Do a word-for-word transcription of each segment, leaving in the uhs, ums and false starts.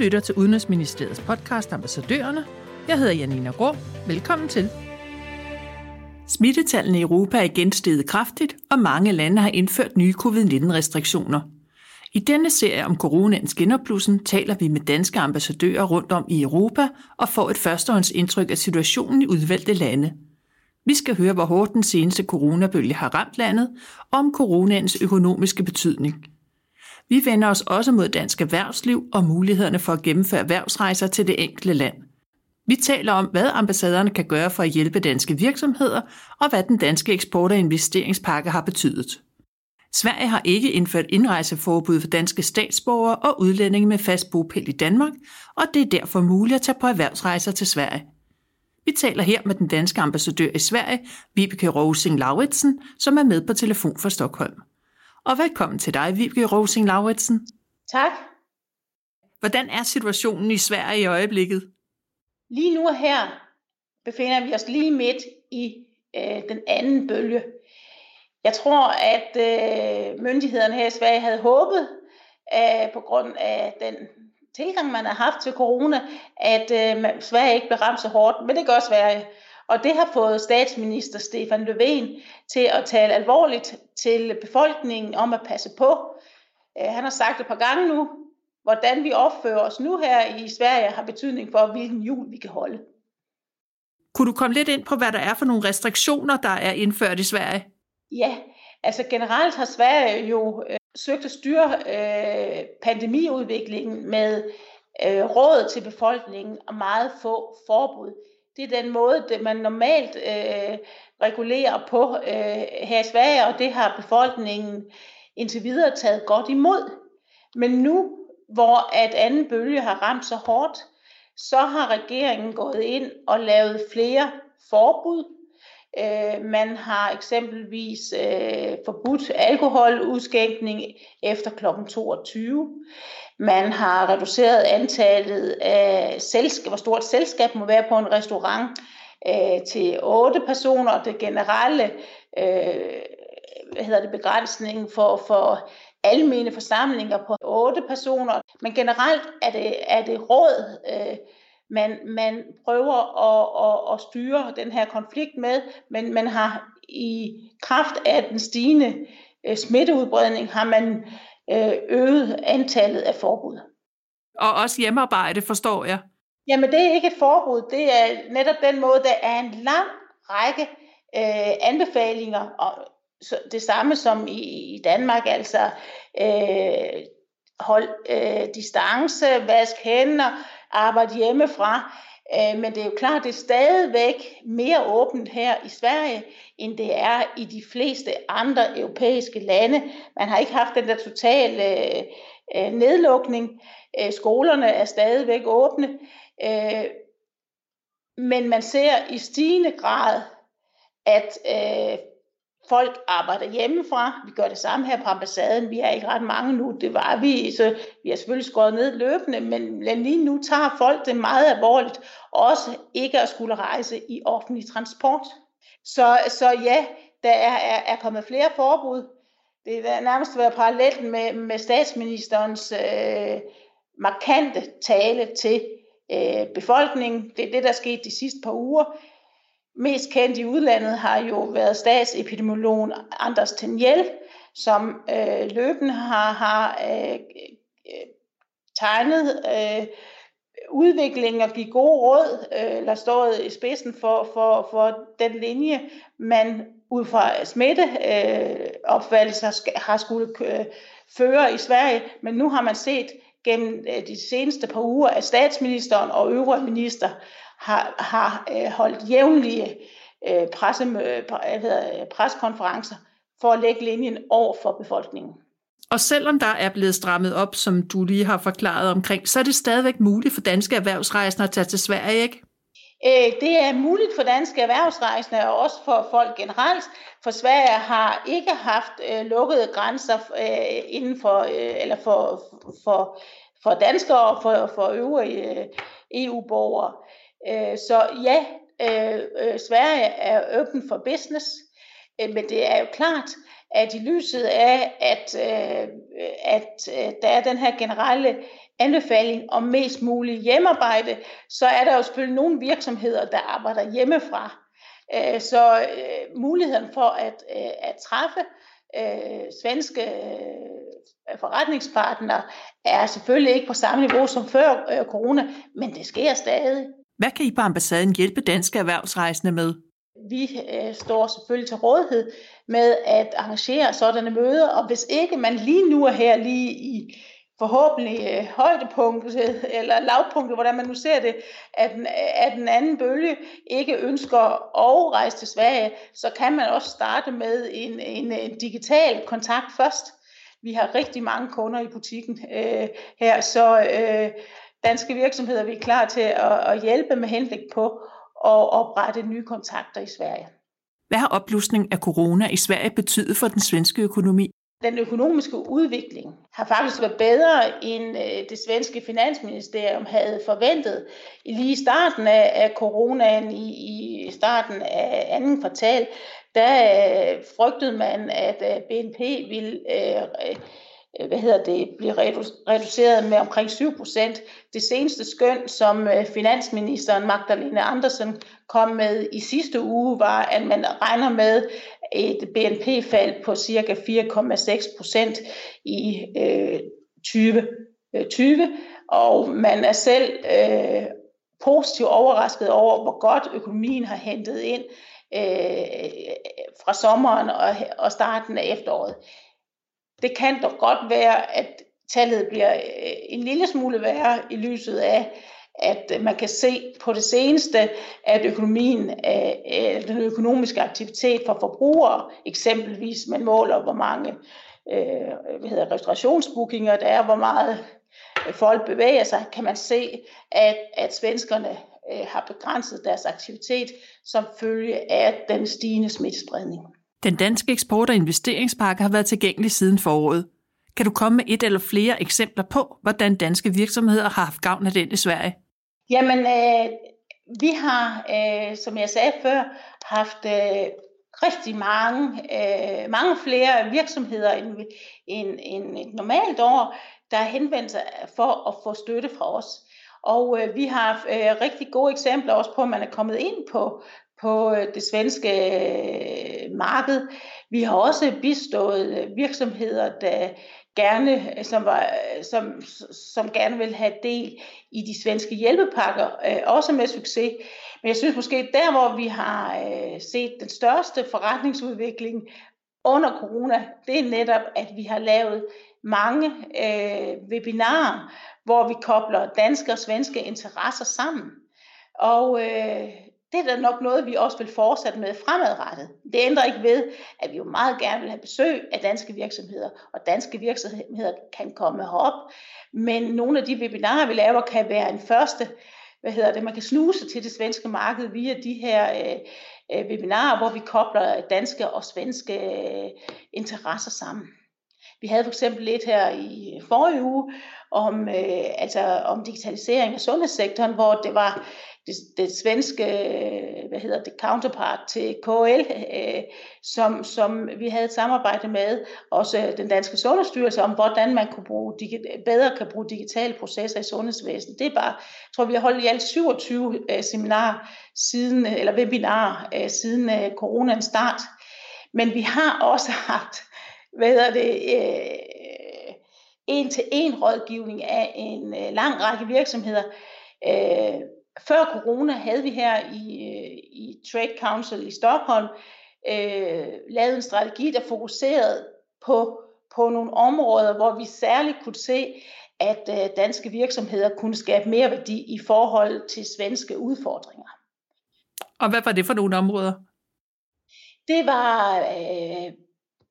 lytter til Udenrigsministeriets podcast Ambassadørerne. Jeg hedder Janina Grå. Velkommen til. Smittetallene i Europa er igen steget kraftigt, og mange lande har indført nye covid nitten restriktioner. I denne serie om coronaens genopblussen taler vi med danske ambassadører rundt om i Europa og får et førstehåndsindtryk af situationen i udvalgte lande. Vi skal høre, hvor hårdt den seneste coronabølge har ramt landet, og om coronaens økonomiske betydning. Vi vender os også mod dansk erhvervsliv og mulighederne for at gennemføre erhvervsrejser til det enkelte land. Vi taler om, hvad ambassaderne kan gøre for at hjælpe danske virksomheder, og hvad den danske eksport- og investeringspakke har betydet. Sverige har ikke indført indrejseforbud for danske statsborgere og udlændinge med fast bopæl i Danmark, og det er derfor muligt at tage på erhvervsrejser til Sverige. Vi taler her med den danske ambassadør i Sverige, Vibeke Rosing-Lauritzen, som er med på telefon fra Stockholm. Og velkommen til dig, Vibeke Rosing-Lauritzen. Tak. Hvordan er situationen i Sverige i øjeblikket? Lige nu her befinder vi os lige midt i øh, den anden bølge. Jeg tror, at øh, myndighederne her i Sverige havde håbet, øh, på grund af den tilgang, man har haft til corona, at øh, man, Sverige ikke blev ramt så hårdt, men det gør Sverige. Og det har fået statsminister Stefan Löfven til at tale alvorligt til befolkningen om at passe på. Øh, han har sagt et par gange nu, hvordan vi opfører os nu her i Sverige har betydning for, hvilken jul vi kan holde. Kunne du komme lidt ind på, hvad der er for nogle restriktioner, der er indført i Sverige? Ja, altså generelt har Sverige jo øh, søgt at styre øh, pandemiudviklingen med øh, råd til befolkningen og meget få forbud. Det er den måde, det man normalt øh, regulerer på øh, her i Sverige, og det har befolkningen indtil videre taget godt imod. Men nu, hvor at anden bølge har ramt så hårdt, så har regeringen gået ind og lavet flere forbud. Man har eksempelvis øh, forbudt alkoholudskænkning efter klokken toogtyve. Man har reduceret antallet af selskab, hvor stort selskab må være på en restaurant, øh, til otte personer. Det generelle øh, hvad hedder det, begrænsning for, for almene forsamlinger på otte personer. Men generelt er det, er det råd, øh, Man, man prøver at, at, at styre den her konflikt med, men man har i kraft af den stigende smitteudbredning, har man øget antallet af forbud. Og også hjemmearbejde, forstår jeg. Jamen det er ikke et forbud, det er netop den måde, der er en lang række øh, anbefalinger, og det samme som i, i Danmark, altså øh, hold øh, distance, vask hænder, arbejde hjemmefra, men det er jo klart, det er stadigvæk mere åbent her i Sverige, end det er i de fleste andre europæiske lande. Man har ikke haft den der totale nedlukning. Skolerne er stadigvæk åbne, men man ser i stigende grad, at folk arbejder hjemmefra. Vi gør det samme her på ambassaden. Vi er ikke ret mange nu. Det var vi, så vi har selvfølgelig skåret ned løbende, men lige nu tager folk det meget alvorligt. Også ikke at skulle rejse i offentlig transport. Så, så ja, der er, er, er kommet flere forbud. Det har nærmest været parallelt med, med statsministerens øh, markante tale til øh, befolkningen. Det er det, der skete de sidste par uger. Mest kendt i udlandet har jo været statsepidemiologen Anders Tenjæl, som øh, løbende har, har øh, tegnet øh, udviklingen og givet gode råd, øh, eller stået i spidsen for, for, for den linje, man ud fra smitteopfattelser øh, sk- har skulle øh, føre i Sverige. Men nu har man set gennem øh, de seneste par uger, at statsministeren og øvrige minister har, har øh, holdt jævnlige øh, presse, øh, preskonferencer for at lægge linjen over for befolkningen. Og selvom der er blevet strammet op, som du lige har forklaret omkring, så er det stadigvæk muligt for danske erhvervsrejsende at tage til Sverige, ikke? Øh, det er muligt for danske erhvervsrejsende og også for folk generelt, for Sverige har ikke haft øh, lukkede grænser øh, inden for, øh, eller for, for, for danskere og for, for øvrige øh, E U-borgere. Så ja, Sverige er åben for business, men det er jo klart, at i lyset af, at at der er den her generelle anbefaling om mest muligt hjemmearbejde, så er der jo selvfølgelig nogle virksomheder, der arbejder hjemmefra. Så muligheden for at, at træffe svenske forretningspartnere er selvfølgelig ikke på samme niveau som før corona, men det sker stadig. Hvad kan I på ambassaden hjælpe danske erhvervsrejsende med? Vi øh, står selvfølgelig til rådighed med at arrangere sådanne møder, og hvis ikke man lige nu er her lige i forhåbentlig øh, højdepunktet eller lavpunktet, hvordan man nu ser det, at, at den anden bølge ikke ønsker at rejse til Sverige, så kan man også starte med en, en, en digital kontakt først. Vi har rigtig mange kunder i butikken øh, her, så øh, danske virksomheder vi er klar til at, at hjælpe med henblik på og oprette nye kontakter i Sverige. Hvad har opblusning af corona i Sverige betydet for den svenske økonomi? Den økonomiske udvikling har faktisk været bedre, end det svenske finansministerium havde forventet. Lige i starten af coronaen, i starten af anden kvartal, der frygtede man, at B N P ville hvad hedder det, bliver reduceret med omkring syv procent. Det seneste skøn, som finansministeren Magdalene Andersen kom med i sidste uge, var, at man regner med et B N P-fald på ca. fire komma seks procent i øh, tyve tyve, og man er selv øh, positivt overrasket over, hvor godt økonomien har hentet ind øh, fra sommeren og, og starten af efteråret. Det kan dog godt være, at tallet bliver en lille smule værre i lyset af, at man kan se på det seneste, at økonomien, den økonomiske aktivitet for forbrugere, eksempelvis man måler, hvor mange hvad hedder, restaurationsbookinger der er, hvor meget folk bevæger sig, kan man se, at, at svenskerne har begrænset deres aktivitet som følge af den stigende smittespredning. Den danske eksport- og investeringspakke har været tilgængelig siden foråret. Kan du komme med et eller flere eksempler på, hvordan danske virksomheder har haft gavn af den i Sverige? Jamen, øh, vi har, øh, som jeg sagde før, haft øh, rigtig mange, øh, mange flere virksomheder end, end, end et normalt år, der har henvendt sig for at få støtte fra os. Og øh, vi har øh, rigtig gode eksempler også på, at man er kommet ind på på det svenske marked. Vi har også bistået virksomheder, der gerne, som, var, som, som gerne vil have del i de svenske hjælpepakker, også med succes. Men jeg synes måske, der hvor vi har set den største forretningsudvikling under corona, det er netop, at vi har lavet mange øh, webinarer, hvor vi kobler danske og svenske interesser sammen. Og øh, det er da nok noget, vi også vil fortsætte med fremadrettet. Det ændrer ikke ved, at vi jo meget gerne vil have besøg af danske virksomheder, og danske virksomheder kan komme herop. Men nogle af de webinarer, vi laver, kan være en første, hvad hedder det, man kan snuse til det svenske marked via de her øh, webinarer, hvor vi kobler danske og svenske øh, interesser sammen. Vi havde for eksempel et her i forrige uge om, øh, altså om digitalisering af sundhedssektoren, hvor det var det, det svenske hvad hedder det, counterpart til K L, øh, som, som vi havde et samarbejde med, også den danske sundhedsstyrelse, om hvordan man kunne bruge, bedre kan bruge digitale processer i sundhedsvæsenet. Det er bare, jeg tror, vi har holdt i alt syvogtyve øh, seminarer siden, eller webinarer øh, siden øh, coronans start. Men vi har også haft hvad hedder det, øh, en-til-en rådgivning af en øh, lang række virksomheder. Øh, før corona havde vi her i, øh, i Trade Council i Stockholm øh, lavet en strategi, der fokuserede på, på nogle områder, hvor vi særligt kunne se, at øh, danske virksomheder kunne skabe mere værdi i forhold til svenske udfordringer. Og hvad var det for nogle områder? Det var... Øh,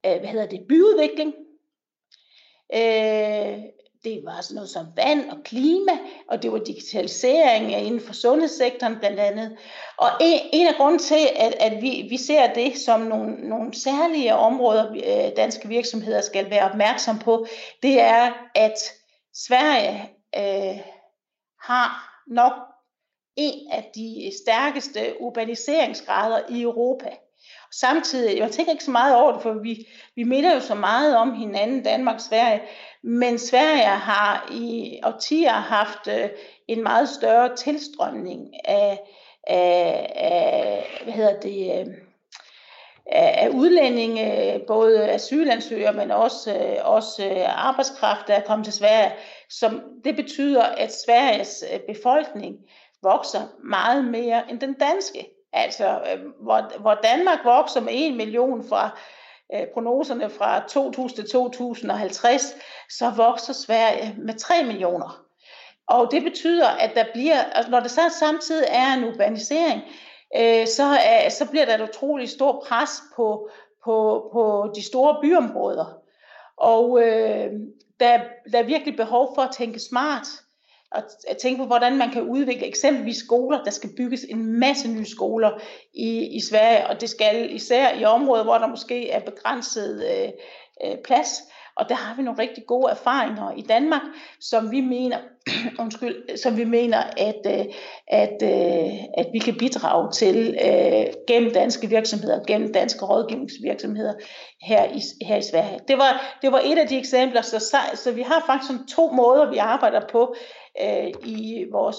hvad hedder det, byudvikling. Det var sådan noget som vand og klima, og det var digitalisering inden for sundhedssektoren blandt andet. Og en af grunden til, at vi ser det som nogle, nogle særlige områder, danske virksomheder skal være opmærksom på, det er, at Sverige øh, har nok en af de stærkeste urbaniseringsgrader i Europa. Samtidig, jeg tænker ikke så meget over det, for vi, vi minder jo så meget om hinanden, Danmark og Sverige, men Sverige har i årtier haft øh, en meget større tilstrømning af, af, af hvad hedder det, øh, af udlændinge, både asylansøgere, men også, øh, også arbejdskraft, der er kommet til Sverige. Som, det betyder, at Sveriges befolkning vokser meget mere end den danske. Altså, hvor, hvor Danmark vokser med en million fra øh, prognoserne fra to tusind til to tusind og halvtreds, så vokser Sverige med tre millioner. Og det betyder, at der bliver, altså når der så samtidig er en urbanisering, øh, så, er, så bliver der et utroligt stort pres på, på, på de store byområder. Og øh, der, der er virkelig behov for at tænke smart. Og tænke på, hvordan man kan udvikle eksempelvis skoler. Der skal bygges en masse nye skoler i, i Sverige, og det skal især i områder, hvor der måske er begrænset øh, plads. Og der har vi nogle rigtig gode erfaringer i Danmark, som vi mener, undskyld, som vi mener at, øh, at, øh, at vi kan bidrage til øh, gennem danske virksomheder, gennem danske rådgivningsvirksomheder her i, her i Sverige. Det var, det var et af de eksempler, så, så vi har faktisk sådan to måder, vi arbejder på i vores,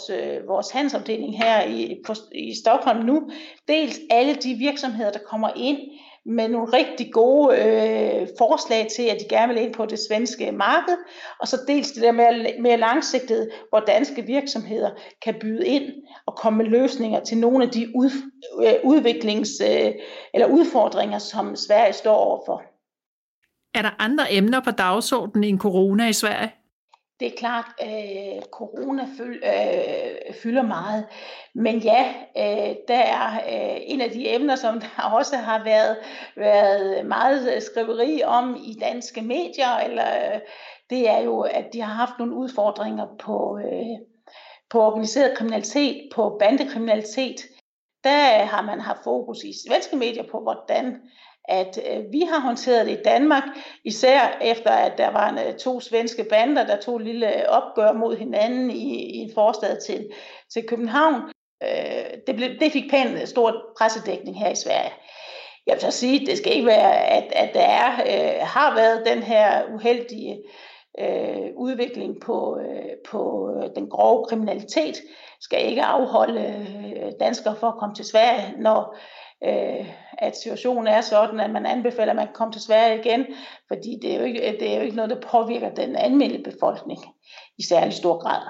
vores handelsomdeling her i, på, i Stockholm nu. Dels alle de virksomheder, der kommer ind med nogle rigtig gode øh, forslag til, at de gerne vil ind på det svenske marked, og så dels det der mere, mere langsigtede, hvor danske virksomheder kan byde ind og komme med løsninger til nogle af de ud, øh, udviklings, øh, eller udfordringer, som Sverige står overfor. Er der andre emner på dagsordenen end corona i Sverige? Det er klart, øh, corona fyld, øh, fylder meget, men ja, øh, der er øh, en af de emner, som der også har været, været meget skriveri om i danske medier, eller, øh, det er jo, at de har haft nogle udfordringer på, øh, på organiseret kriminalitet, på bandekriminalitet. Der har man haft fokus i svenske medier på, hvordan at øh, vi har håndteret det i Danmark, især efter at der var en, to svenske bander, der tog et lille opgør mod hinanden i, i en forstad til, til København. Øh, det, blev, det fik pænt stor pressedækning her i Sverige. Jeg vil så sige, det skal ikke være, at, at der er, øh, har været den her uheldige øh, udvikling på, øh, på den grove kriminalitet. Skal ikke afholde danskere for at komme til Sverige, når at situationen er sådan, at man anbefaler, at man kan komme til Sverige igen, fordi det er jo ikke, det er jo ikke noget, der påvirker den almindelige befolkning i særlig stor grad.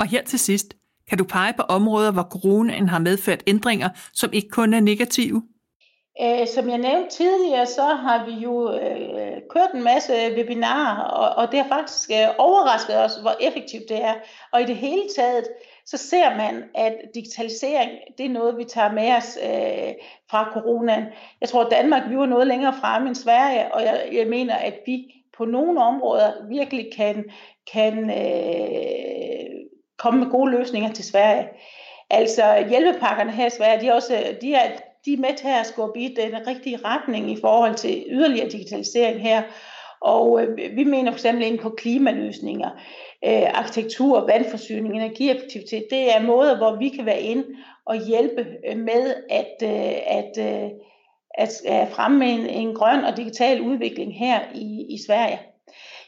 Og her til sidst, kan du pege på områder, hvor coronaen har medført ændringer, som ikke kun er negative? Som jeg nævnte tidligere, så har vi jo øh, kørt en masse webinarer, og, og det har faktisk øh, overrasket os, hvor effektivt det er. Og i det hele taget, så ser man, at digitalisering, det er noget, vi tager med os øh, fra coronaen. Jeg tror, at Danmark, vi var noget længere fremme end Sverige, og jeg, jeg mener, at vi på nogle områder virkelig kan, kan øh, komme med gode løsninger til Sverige. Altså hjælpepakkerne her i Sverige, de er også... De er, De er med til at skubbe i den rigtige retning i forhold til yderligere digitalisering her. Og øh, vi mener for eksempel inde på klimaløsninger, øh, arkitektur, vandforsyning, energieffektivitet. Det er måder, hvor vi kan være inde og hjælpe med at, øh, at, øh, at, at fremme en, en grøn og digital udvikling her i, i Sverige.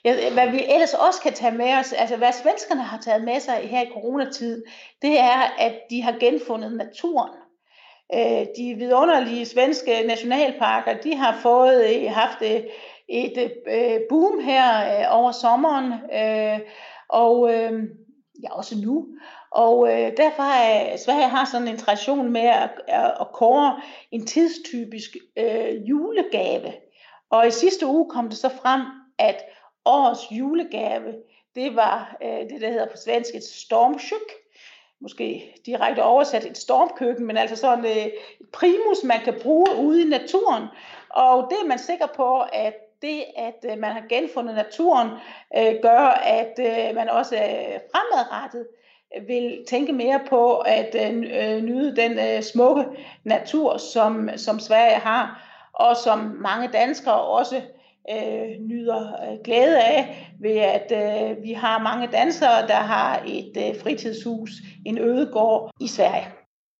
Ja, hvad vi ellers også kan tage med os, altså hvad svenskerne har taget med sig her i coronatiden, det er, at de har genfundet naturen. De vidunderlige svenske nationalparker, de har fået haft et, et, et boom her over sommeren, og ja, også nu. Og derfor har Sverige har sådan en tradition med at, at kåre en tidstypisk øh, julegave. Og i sidste uge kom det så frem, at årets julegave, det var øh, det, der hedder på svensk et stormkök. Måske direkte oversat et stormkøkken, men altså sådan et primus, man kan bruge ude i naturen. Og det er man sikker på, at det, at man har genfundet naturen, gør, at man også fremadrettet vil tænke mere på at nyde den smukke natur, som, som Sverige har, og som mange danskere også Øh, nyder øh, glæde af, ved at øh, vi har mange dansere, der har et øh, fritidshus, en ødegård i Sverige.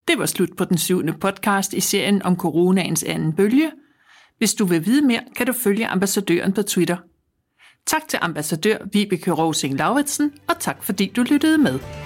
Det var slut på den syvende podcast i serien om coronaens anden bølge. Hvis du vil vide mere, kan du følge ambassadøren på Twitter. Tak til ambassadør Vibeke Rosing-Lauritzen, og tak fordi du lyttede med.